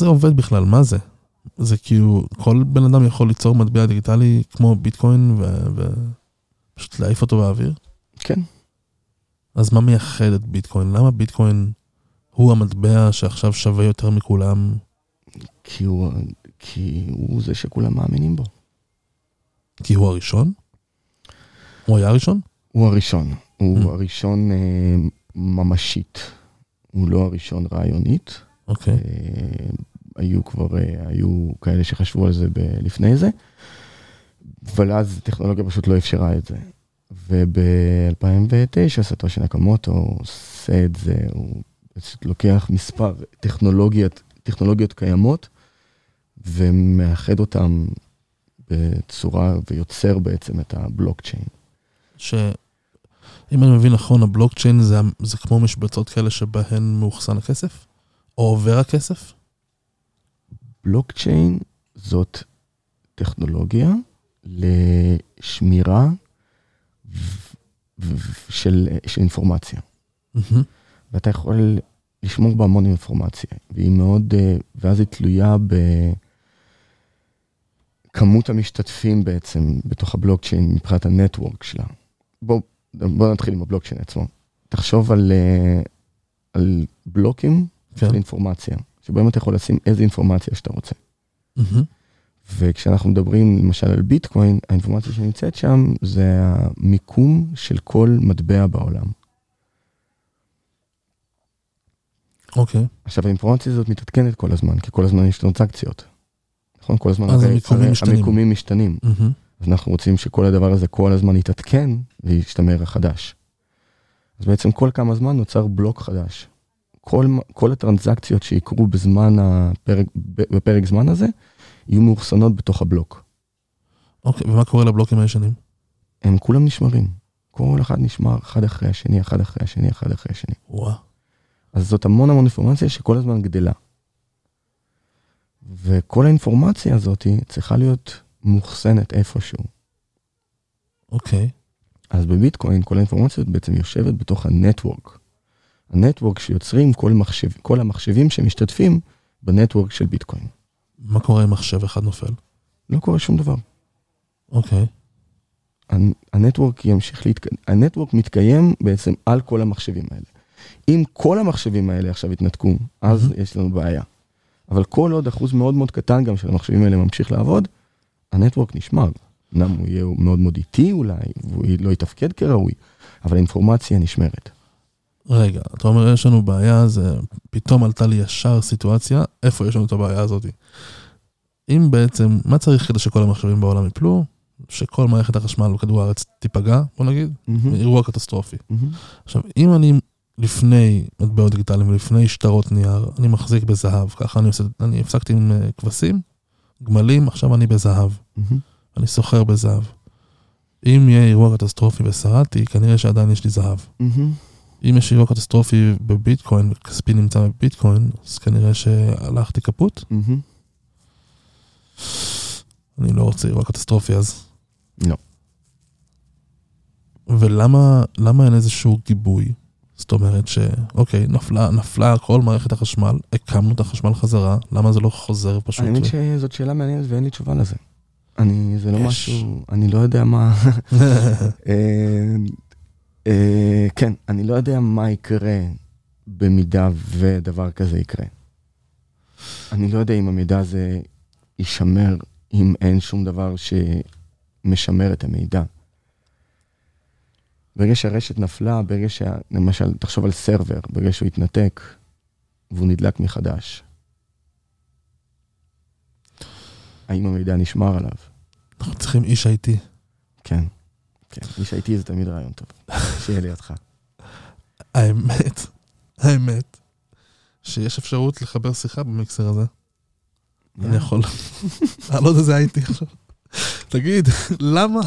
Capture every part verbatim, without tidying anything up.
זה עובד בכלל? מה זה? זה כאילו, כל בן אדם יכול ליצור מטבע דיגיטלי כמו ביטקוין ופשוט ו... להעיף אותו באוויר? כן. אז מה מייחד את ביטקוין? למה ביטקוין הוא המטבע שעכשיו שווה יותר מכולם? כי הוא, כי הוא זה שכולם מאמינים בו. כי הוא הראשון? הוא היה הראשון? הוא הראשון. הוא הראשון ממשית. הוא לא הראשון רעיונית. אוקיי. היו כבר, היו כאלה שחשבו על זה לפני זה, אבל אז הטכנולוגיה פשוט לא אפשרה את זה. וב-אלפיים ותשע, סאטושי נקמוטו עושה את זה, הוא לוקח מספר טכנולוגיות, טכנולוגיות קיימות, ומאחד אותן בצורה, ויוצר בעצם את הבלוקצ'יין. שאם אני מבין נכון, הבלוקצ'יין זה, זה כמו משבצות כאלה שבהן מאוחסן הכסף? או עובר הכסף? בלוקצ'יין זאת טכנולוגיה לשמירה של, של אינפורמציה. Mm-hmm. ואתה יכול לשמור בהמון אינפורמציה, והיא מאוד, ואז היא תלויה בכמות המשתתפים בעצם בתוך הבלוקצ'יין מבחינת הנטוורק שלה. בוא, בוא נתחיל עם הבלוקצ'יין עצמו. תחשוב על, על בלוקים okay. של אינפורמציה, שבהם אתה יכול לשים איזה אינפורמציה שאתה רוצה. Mm-hmm. וכשאנחנו מדברים למשל על ביטקוין, האינפורמציה שנמצאת שם זה המיקום של כל מטבע בעולם. אוקיי. Okay. עכשיו האינפורמציה הזאת מתעדכנת כל הזמן, כי כל הזמן יש טרנזקציות. נכון? כל הזמן הרי, המיקומים, הרי, משתנים. המיקומים משתנים. Mm-hmm. אז אנחנו רוצים שכל הדבר הזה כל הזמן יתעדכן וישתמר החדש. אז בעצם כל כמה זמן נוצר בלוק חדש. כל, כל הטרנזקציות שיקרו בזמן הפרק, בפרק זמן הזה, יהיו מאוחסנות בתוך הבלוק. אוקיי, ומה קורה לבלוקים הישנים? הם כולם נשמרים. כל אחד נשמר אחד אחרי השני, אחד אחרי השני, אחד אחרי השני. וואו. אז זאת המון המון אינפורמציה שכל הזמן גדלה. וכל האינפורמציה הזאת צריכה להיות מוכסנת איפשהו. אוקיי. אז בביטקוין כל האינפורמציה בעצם יושבת בתוך הנטוורק. הנטוורק שיוצרים כל, מחשב, כל המחשבים שמשתתפים בנטוורק של ביטקוין. מה קורה אם מחשב אחד נופל? לא קורה שום דבר. אוקיי. הנטוורק ימשיך להתקיים, הנטוורק מתקיים בעצם על כל המחשבים האלה. אם כל המחשבים האלה עכשיו יתנתקו, אז יש לנו בעיה. אבל כל עוד אחוז מאוד מאוד קטן גם של המחשבים האלה ממשיך לעבוד, הנטוורק נשמר. אמנם הוא יהיה מאוד מאוד איטי אולי, והוא לא יתפקד כראוי, אבל האינפורמציה נשמרת. רגע, אתה אומר, יש לנו בעיה, זה פתאום עלתה לי ישר סיטואציה, איפה יש לנו את הבעיה הזאת? אם בעצם, מה צריך כדי שכל המחשבים בעולם יפלו? שכל מערכת החשמל וכדור הארץ תיפגע, בוא נגיד, אירוע קטסטרופי. עכשיו, אם אני לפני מטבעות דיגיטליים ולפני שטרות נייר, אני מחזיק בזהב, ככה אני עושה, אני הפסקתי עם כבשים, גמלים, עכשיו אני בזהב. אני סוחר בזהב. אם יהיה אירוע קטסטרופי ושרדתי, כנראה שעדיין יש לי זהב. אם יש אירוע קטסטרופי בביטקוין, כספי נמצא בביטקוין, אז כנראה שהלכתי כפות. אני לא רוצה אירוע קטסטרופי אז. לא. ולמה, למה אין איזשהו גיבוי? זאת אומרת ש, אוקיי, נפלה, נפלה כל מערכת החשמל, הקמנו את החשמל חזרה, למה זה לא חוזר פשוט? אני חושב שזאת שאלה מעניינת ואין לי תשובה לזה. אני, זה לא משהו, אני לא יודע מה... Uh, כן, אני לא יודע מה יקרה במידה ודבר כזה יקרה. אני לא יודע אם המידע הזה יישמר, אם אין שום דבר שמשמר את המידע. ברגע שהרשת נפלה, ברגע שה... למשל, תחשוב על סרבר, ברגע שהוא התנתק, והוא נדלק מחדש. האם המידע נשמר עליו? אנחנו צריכים איש איי טי. כן. כן, מי שהייתי זה תמיד רעיון טוב, שיהיה לי אותך. האמת, האמת, שיש אפשרות לחבר שיחה במקסר הזה. אני יכול, לא יודע, זה הייתי עכשיו. תגיד, למה?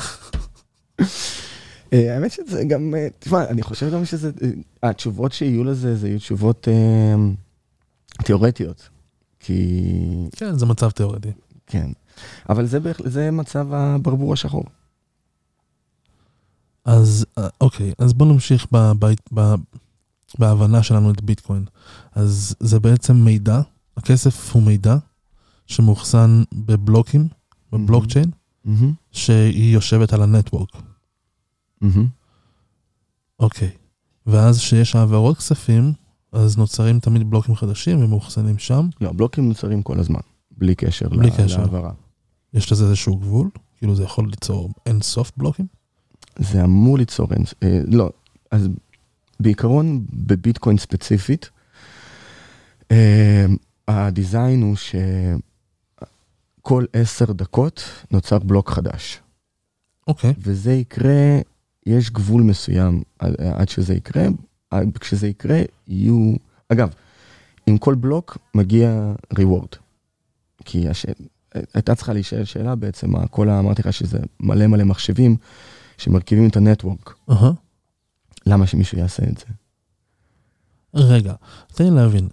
האמת שזה גם, תשמע, אני חושב גם שזה, התשובות שיהיו לזה, זה יהיו תשובות תיאורטיות. כן, זה מצב תיאורטי. כן, אבל זה מצב הברבור השחור. אז אוקיי, אז בוא נמשיך ב, ב, ב, בהבנה שלנו את ביטקוין. אז זה בעצם מידע הכסף הוא מידע שמוכסן בבלוקים, בבלוקצ'יין, שהיא יושבת על הנטוורק. אוקיי. ואז שיש העברות כספים, אז נוצרים תמיד בלוקים חדשים ומוכסנים שם. לא, בלוקים נוצרים כל הזמן, בלי קשר להעברה. יש לזה איזשהו גבול? כאילו זה יכול ליצור אינסוף בלוקים? זה אמור ליצור אינסוף. לא, אז בעיקרון בביטקוין ספציפית, הדיזיין הוא שכל עשר דקות נוצר בלוק חדש. אוקיי. וזה יקרה, יש גבול מסוים עד שזה יקרה, כשזה יקרה יהיו, אגב, עם כל בלוק מגיע ריוורד. כי השאלה, הייתה צריכה להישאל שאלה בעצם, כל האמרתי לך שזה מלא מלא מחשבים שמרכיבים את הנטוורק. Uh-huh. למה שמישהו יעשה את זה? רגע, תן לי להבין.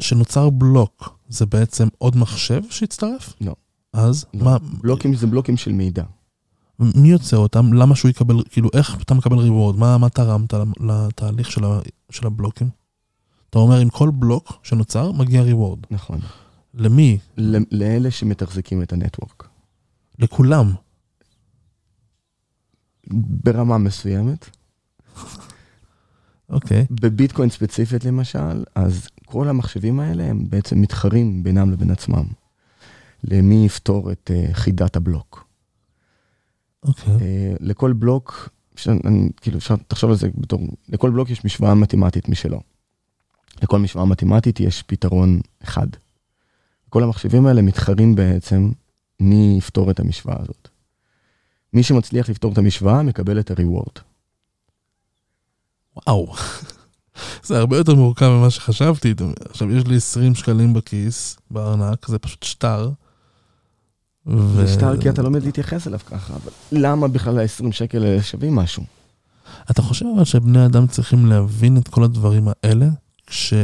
שנוצר בלוק, זה בעצם עוד מחשב שהצטרף? לא. אז לא. מה? בלוקים זה בלוקים של מידע. מי יוצא אותם? למה שהוא יקבל, כאילו, איך אתה מקבל ריוורד? מה, מה תרמת לתהליך של, ה, של הבלוקים? אתה אומר, עם כל בלוק שנוצר, מגיע ריוורד. נכון. למי? לאלה שמתחזקים את הנטוורק. לכולם? ברמה מסוימת. אוקיי. בביטקוין ספציפית למשל, אז כל המחשבים האלה הם בעצם מתחרים בינם לבין עצמם. למי יפתור את חידת הבלוק. אוקיי. לכל בלוק, כאילו, תחשוב על זה בתור, לכל בלוק יש משוואה מתמטית משלו. לכל משוואה מתמטית יש פתרון אחד. כל המחשבים האלה מתחרים בעצם מי יפתור את המשוואה הזאת. מי שמצליח לפתור את המשוואה מקבל את הריוורד. וואו. זה הרבה יותר מורכב ממה שחשבתי. עכשיו יש לי עשרים שקלים בכיס, בארנק, זה פשוט שטר. זה שטר כי אתה לא עומד להתייחס אליו ככה, אבל למה בכלל ה-עשרים שקל שווים משהו? אתה חושב אבל שבני אדם צריכים להבין את כל הדברים האלה, כש...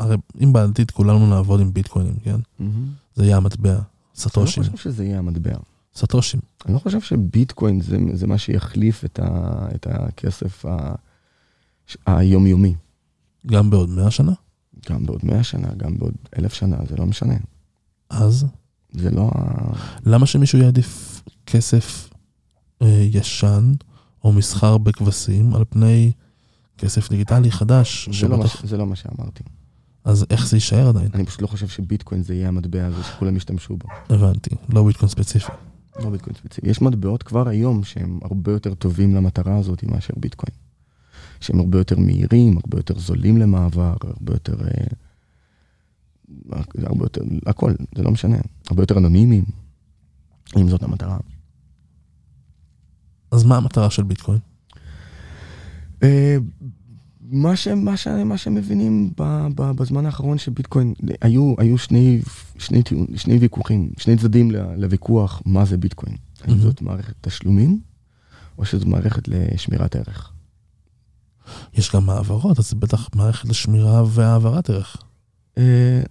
הרי אם בעתיד כולנו נעבוד עם ביטקוינים, כן? Mm-hmm. זה יהיה המטבע, סטושים. אני לא חושב שזה יהיה המטבע. סטושים. אני לא חושב שביטקוין זה, זה מה שיחליף את, ה, את הכסף ה, היומיומי. גם בעוד מאה שנה? גם בעוד מאה שנה, גם בעוד אלף שנה, זה לא משנה. אז? זה לא... למה שמישהו יעדיף כסף אה, ישן, או מסחר בכבשים, על פני כסף דיגיטלי חדש? זה, לא, תח... מה, זה לא מה שאמרתי. אז איך זה יישאר עדיין? אני פשוט לא חושב שביטקוין זה יהיה המטבע הזה שכולם ישתמשו בו. הבנתי, לא ביטקוין ספציפי. לא ביטקוין ספציפי. יש מטבעות כבר היום שהם הרבה יותר טובים למטרה הזאת מאשר ביטקוין. שהם הרבה יותר מהירים, הרבה יותר זולים למעבר, הרבה יותר... הרבה יותר... הכל, זה לא משנה. הרבה יותר אנונימיים, אם זאת המטרה. אז מה המטרה של ביטקוין? אה... מה ש, מה ש, מה שמבינים ב, ב, בזמן האחרון שביטקוין, היו, היו שני, שני, שני ויכוחים, שני צדדים לוויכוח מה זה ביטקוין. Mm-hmm. האם זאת מערכת תשלומים, או שזו מערכת לשמירת ערך? יש גם מעברות, אז בטח מערכת לשמירה והעברת ערך. אה,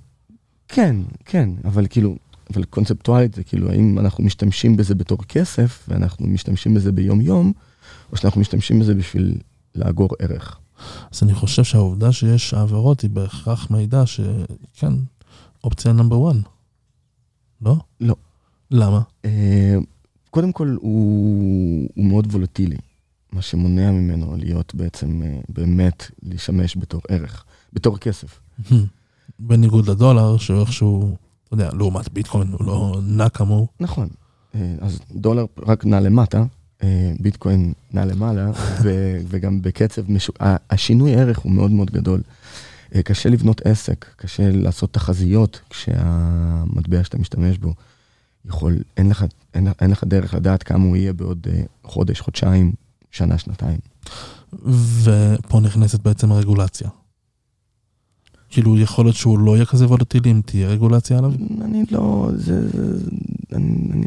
כן, כן, אבל כאילו, אבל קונספטואלית זה כאילו, האם אנחנו משתמשים בזה בתור כסף, ואנחנו משתמשים בזה ביום יום, או שאנחנו משתמשים בזה בשביל לאגור ערך. אז אני חושב שהעובדה שיש העברות היא בהכרח מידע שכן, אופציה נאמבר אחת. לא? לא. למה? קודם כל הוא מאוד וולטילי, מה שמונע ממנו להיות בעצם באמת לשמש בתור ערך, בתור כסף. בניגוד לדולר, שאיכשהו, אתה יודע, לעומת ביטקוין, הוא לא נע כמוהו. נכון. אז דולר רק נע למטה, ביטקוין נע למעלה, וגם בקצב, השינוי ערך הוא מאוד מאוד גדול. קשה לבנות עסק, קשה לעשות תחזיות, כשהמטבע שאתה משתמש בו, יכול, אין לך, אין, אין לך דרך לדעת כמה הוא יהיה בעוד חודש, חודשיים, שנה, שנתיים. ופה נכנסת בעצם הרגולציה. כאילו יכול להיות שהוא לא יהיה כזה וולטילי, אם תהיה רגולציה עליו? אני לא, זה, זה, אני, אני...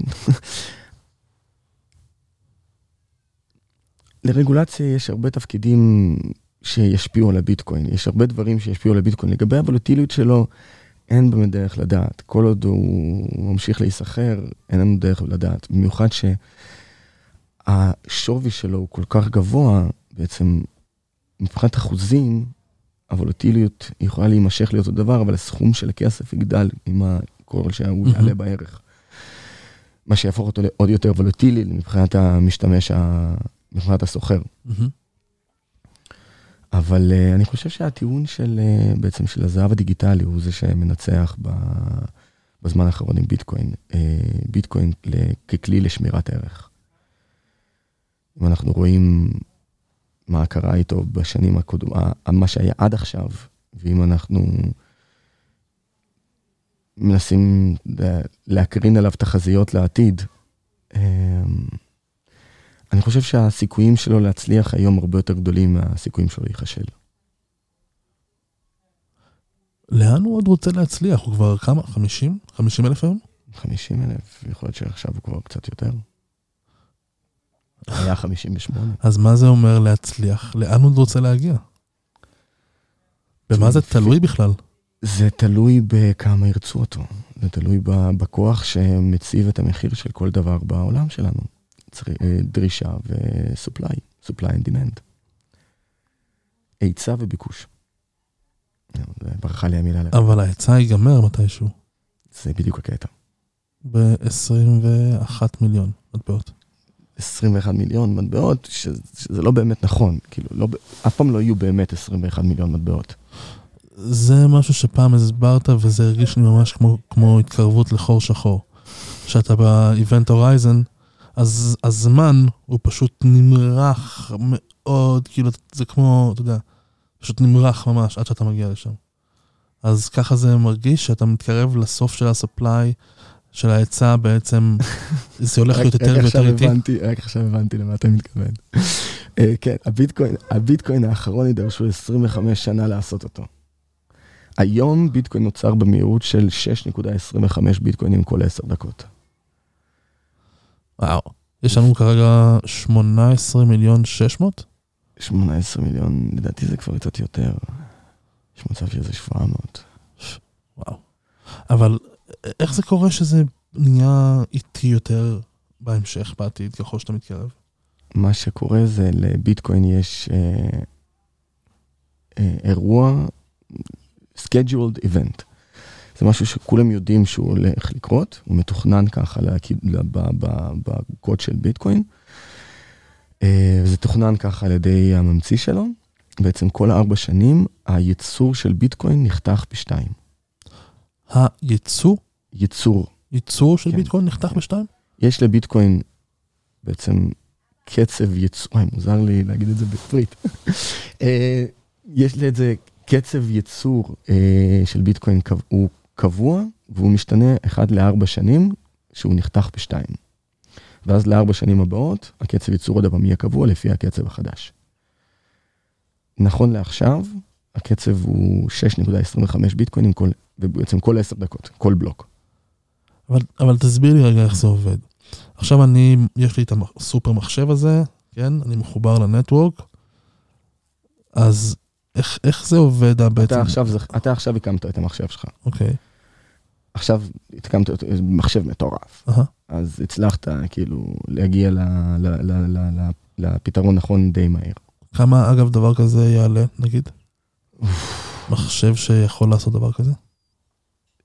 לרגולציה יש הרבה תפקידים שישפיעו על הביטקוין. יש הרבה דברים שישפיעו על הביטקוין. לגבי הוולטיליות שלו, אין באמת דרך לדעת. כל עוד הוא ממשיך להיסחר, אין לנו דרך לדעת. במיוחד שהשווי שלו הוא כל כך גבוה, בעצם מבחינת אחוזים, הוולטיליות יכולה להימשך להיות אותו דבר, אבל הסכום של הכסף יגדל עם הקורל שהוא יעלה בערך. מה שיהפוך אותו לעוד יותר וולטילי מבחינת המשתמש, מבחינת הסוחר. אבל אני חושב שהטיעון של, בעצם של הזהב הדיגיטלי הוא זה שמנצח בזמן האחרון עם ביטקוין. ביטקוין ככלי לשמירת ערך. אם אנחנו רואים מה קרה איתו בשנים הקודמות, מה שהיה עד עכשיו, ואם אנחנו מנסים להקרין עליו תחזיות לעתיד, אני חושב שהסיכויים שלו להצליח היום הרבה יותר גדולים מהסיכויים שלו להיחשל. לאן הוא עוד רוצה להצליח? הוא כבר כמה? חמישים? חמישים אלף היום? חמישים אלף, יכול להיות שעכשיו הוא כבר קצת יותר. היה חמישים ושמונה. אז מה זה אומר להצליח? לאן הוא רוצה להגיע? במה זה תלוי בכלל? זה תלוי בכמה ירצו אותו. זה תלוי בכוח שמציב את המחיר של כל דבר בעולם שלנו. דרישה ו-supply, supply and demand. היצע וביקוש. זה ברכה לי המילה. אבל ההיצע ייגמר מתישהו. זה בדיוק הקטע. ב-עשרים ואחד מיליון מטבעות. עשרים ואחד מיליון מטבעות, שזה לא באמת נכון. כאילו, אף פעם לא יהיו באמת עשרים ואחד מיליון מטבעות. זה משהו שפעם הסברת, וזה הרגיש לי ממש כמו התקרבות לחור שחור. כשאתה באיבנט הורייזן, אז הזמן הוא פשוט נמרח מאוד, כאילו זה כמו, אתה יודע, פשוט נמרח ממש עד שאתה מגיע לשם. אז ככה זה מרגיש שאתה מתקרב לסוף של הספליי, של ההיצע בעצם, זה הולך להיות יותר ויותר איתי. רק עכשיו הבנתי למה אתה מתכוון. כן, הביטקוין האחרון יידרשו עשרים וחמש שנה לעשות אותו. היום ביטקוין נוצר במהירות של שש נקודה עשרים וחמש ביטקוינים כל עשר דקות. וואו, יש לנו כרגע שמונה עשרה מיליון שש מאות? שמונה עשרה מיליון, לדעתי זה כבר קצת יותר. יש מצב שזה שבע מאות. וואו. אבל איך זה קורה שזה נהיה איטי יותר בהמשך בעתיד, ככל שאתה מתקרב? מה שקורה זה לביטקוין יש אה, אה, אירוע scheduled event. זה משהו שכולם יודעים שהוא הולך לקרות, הוא מתוכנן ככה בקוד של ביטקוין, וזה תוכנן ככה על ידי הממציא שלו, בעצם כל ארבע שנים, הייצור של ביטקוין נחתך בשתיים. הייצור? ייצור. ייצור של ביטקוין נחתך בשתיים? יש לביטקוין בעצם קצב ייצור, מוזר לי להגיד את זה בפריט, יש לזה קצב ייצור של ביטקוין הוא קבוע, והוא משתנה אחד לארבע שנים, שהוא נחתך בשתיים. ואז לארבע שנים הבאות, הקצב ייצור עוד הפעם יהיה קבוע, לפי הקצב החדש. נכון לעכשיו, הקצב הוא שש נקודה עשרים וחמש ביטקוינים, ובעצם כל עשר דקות, כל בלוק. אבל, אבל תסביר לי רגע איך זה עובד. עכשיו אני, יש לי את הסופר מחשב הזה, כן? אני מחובר לנטוורק, אז איך, איך זה עובד בעצם? אתה עכשיו, אתה עכשיו הקמת את המחשב שלך. אוקיי. עכשיו התקמת את מחשב מטורף. אז הצלחת כאילו להגיע לפתרון נכון די מהיר. כמה אגב דבר כזה יעלה, נגיד? מחשב שיכול לעשות דבר כזה?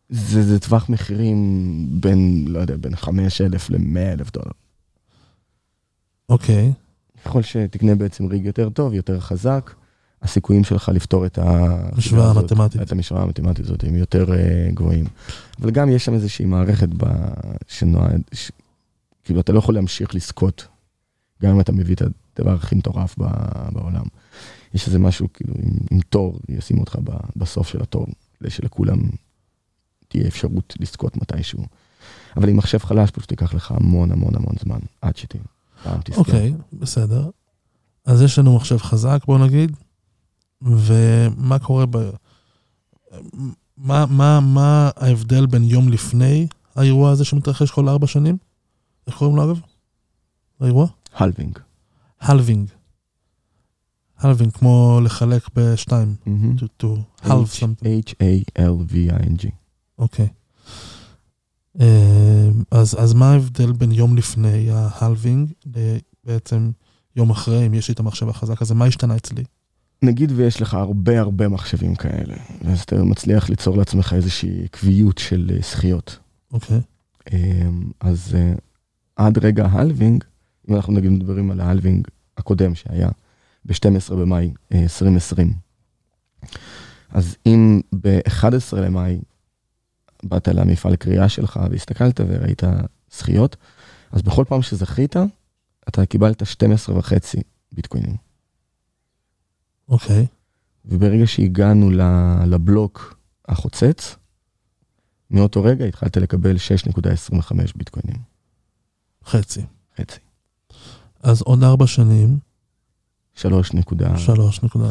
זה, זה טווח מחירים בין, לא יודע, בין חמשת אלפים ל-מאה אלף דולר. אוקיי. ככל שתקנה בעצם ריג יותר טוב, יותר חזק, הסיכויים שלך לפתור את המשוואה המתמטית. את המשוואה המתמטית הזאת, הם יותר גבוהים. אבל גם יש שם איזושהי מערכת שנועד, כאילו אתה לא יכול להמשיך לזכות, גם אם אתה מביא את הדבר הכי מטורף בעולם. יש איזה משהו, כאילו, עם תור, ישימו אותך בסוף של התור, כדי שלכולם תהיה אפשרות לזכות מתישהו. אבל עם מחשב חלש, פשוט תיקח לך המון המון המון זמן, עד שתהיה. אוקיי, בסדר. אז יש לנו מחשב חזק, בוא נגיד, ומה קורה ב... מה, מה, מה ההבדל בין יום לפני האירוע הזה שמתרחש כל ארבע שנים? איך קוראים לו אגב? האירוע? הלווינג. הלווינג. הלווינג, כמו לחלק בשתיים. To halve something. H-A-L-V-I-N-G. אוקיי. אז מה ההבדל בין יום לפני ההלווינג, בעצם יום אחרי, אם יש לי את המחשב החזק הזה, מה השתנה אצלי? נגיד ויש לך הרבה הרבה מחשבים כאלה, ואז אתה מצליח ליצור לעצמך איזושהי קביעות של שכיות. אוקיי. אז עד רגע ההלווינג, אם אנחנו נגיד מדברים על ההלווינג הקודם שהיה ב-שתים עשרה במאי עשרים עשרים, אז אם ב-אחד עשר למאי באת למפעל קריאה שלך והסתכלת וראית זכיות, אז בכל פעם שזכית, אתה קיבלת שתים עשרה וחצי ביטקוינים. אוקיי. וברגע שהגענו לבלוק החוצץ, מאותו רגע התחלת לקבל שש נקודה עשרים וחמש ביטקוינים. חצי. חצי. אז עוד ארבע שנים. שלוש נקודה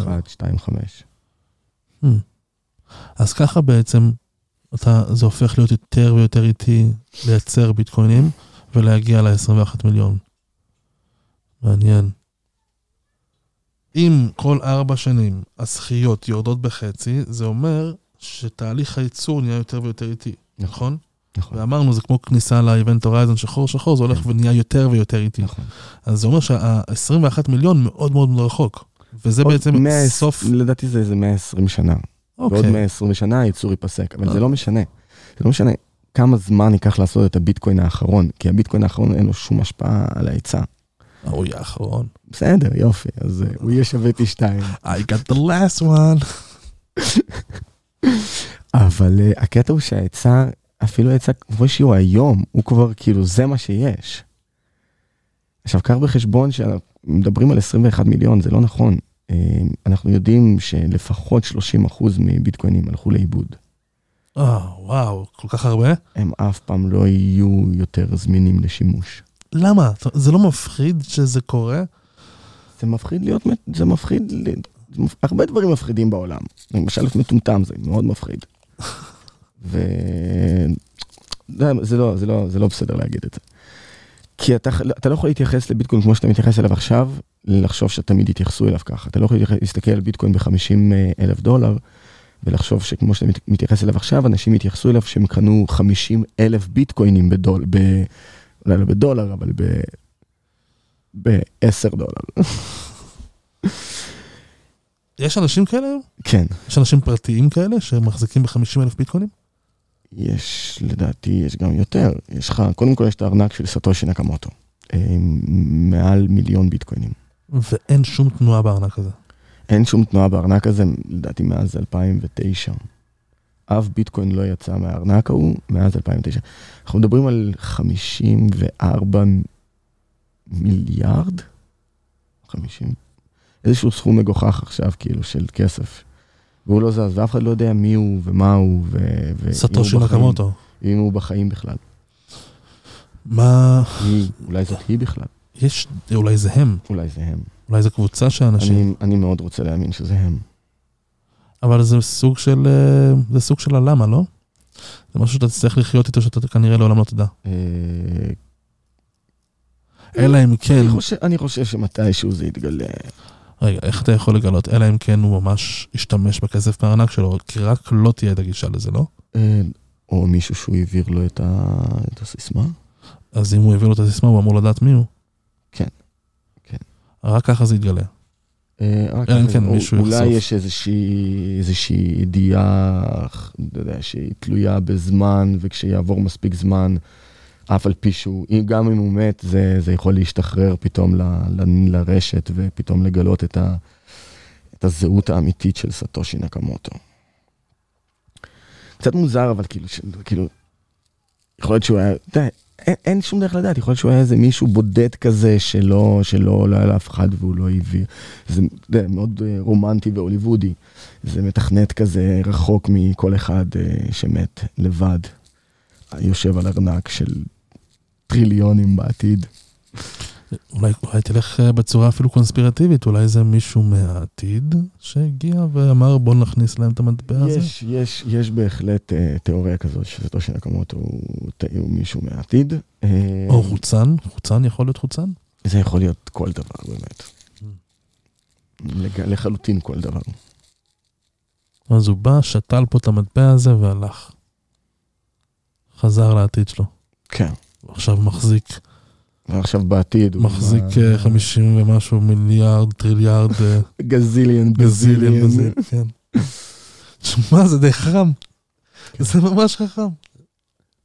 אחת שתיים חמש. Hmm. אז ככה בעצם אתה, זה הופך להיות יותר ויותר איטי לייצר ביטקוינים ולהגיע ל-עשרים ואחד מיליון. מעניין. אם כל ארבע שנים הזכיות יורדות בחצי, זה אומר שתהליך הייצור נהיה יותר ויותר איטי. נכון? נכון. ואמרנו, זה כמו כניסה לאיבנט הורייזן שחור שחור, זה הולך נכון. ונהיה יותר ויותר איטי. נכון. אז זה אומר שה-עשרים ואחד מיליון מאוד מאוד רחוק. וזה בעצם מאה, סוף... לדעתי זה איזה מאה ועשרים שנה. אוקיי. ועוד מאה ועשרים שנה הייצור ייפסק. אבל אה. זה לא משנה. זה לא משנה כמה זמן ייקח לעשות את הביטקוין האחרון, כי הביטקוין האחרון אין לו שום השפעה על ההיצע. הוא יהיה האחרון. בסדר, יופי. אז הוא יהיה שווה פי שתיים. I got the last one. אבל uh, הקטע הוא שההיצע, אפילו ההיצע כבר שיהיו היום, הוא כבר כאילו זה מה שיש. עכשיו, כך בחשבון שאנחנו מדברים על עשרים ואחד מיליון, זה לא נכון. אנחנו יודעים שלפחות שלושים אחוז מביטקוינים הלכו לאיבוד. אה, וואו, כל כך הרבה? הם אף פעם לא יהיו יותר זמינים לשימוש. למה? זה לא מפחיד שזה קורה? זה מפחיד להיות, זה מפחיד, הרבה דברים מפחידים בעולם. למשל, מטומטם זה מאוד מפחיד. ו... זה לא, זה לא, זה לא בסדר להגיד את זה. כי אתה, אתה לא יכול להתייחס לביטקוין כמו שאתה מתייחס אליו עכשיו, לחשוב שתמיד יתייחסו אליו ככה. אתה לא יכול להסתכל על ביטקוין ב-חמישים אלף דולר, ולחשוב שכמו שאתה מתייחס אליו עכשיו, אנשים יתייחסו אליו שהם קנו חמישים אלף ביטקוינים בדול, ב... אולי לא בדולר, אבל ב... ב-עשרה דולר. יש אנשים כאלה? כן. יש אנשים פרטיים כאלה שמחזיקים ב-חמישים אלף ביטקוינים? יש, לדעתי, יש גם יותר. יש לך, קודם כל יש את הארנק של סטושי נקמוטו. מעל מיליון ביטקוינים. ואין שום תנועה בארנק הזה. אין שום תנועה בארנק הזה, לדעתי, מאז אלפיים ותשע. אף ביטקוין לא יצא מהארנק ההוא, מאז אלפיים ותשע. אנחנו מדברים על חמישים וארבעה מיליארד? חמישים? איזשהו סכום מגוחך עכשיו, כאילו, של כסף. והוא לא זז, ואף אחד לא יודע מי הוא ומה הוא, סטושי נקמוטו. אם הוא בחיים בכלל. מה? היא, אולי זאת היא בכלל. יש, אולי זה הם. אולי זה הם. אולי זו קבוצה שאנשים... אני, אני מאוד רוצה להאמין שזה הם. אבל זה סוג של, זה סוג של הלמה, לא? זה משהו שאתה צריך לחיות איתו, שאתה כנראה לעולם לא תדע. אלא אם כן... אני חושב שמתישהו זה יתגלה... רגע, איך אתה יכול לגלות? אלא אם כן הוא ממש השתמש בכסף מהארנק שלו, כי רק לא תהיה את הגישה לזה, לא? או מישהו שהוא העביר לו את הסיסמה. אז אם הוא העביר לו את הסיסמה, הוא אמור לדעת מי הוא? כן. רק ככה זה יתגלה. אלא אם כן מישהו יחשוף. אולי יש איזושהי ידיעה, שהיא תלויה בזמן, וכשיעבור מספיק זמן, אף על פי שהוא, גם אם הוא מת, זה, זה יכול להשתחרר פתאום ל, ל, לרשת, ופתאום לגלות את, ה, את הזהות האמיתית של סטושי נקמוטו. קצת מוזר, אבל כאילו, כאילו יכול להיות שהוא היה, די, אין, אין שום דרך לדעת, יכול להיות שהוא היה איזה מישהו בודד כזה, שלא, שלא, לא היה לאף אחד והוא לא הביא. זה די, מאוד רומנטי והוליוודי. זה מתכנת כזה רחוק מכל אחד שמת לבד. יושב על ארנק של טריליונים בעתיד. אולי, אולי תלך בצורה אפילו קונספירטיבית, אולי זה מישהו מהעתיד שהגיע ואמר בוא נכניס להם את המטבע הזה? יש, יש, יש בהחלט uh, תיאוריה כזאת, שסטושי נקמוטו הוא, הוא מישהו מהעתיד. או חוצן, חוצן יכול להיות חוצן? זה יכול להיות כל דבר באמת. לחלוטין כל דבר. אז הוא בא, שתל פה את המטבע הזה והלך. חזר לעתיד שלו. כן. עכשיו מחזיק עכשיו בעתיד. מחזיק חמישים ומשהו מיליארד, טריליארד. גזיליאן. גזיליאן, גזיליאן, כן. מה זה די חכם? זה ממש חכם.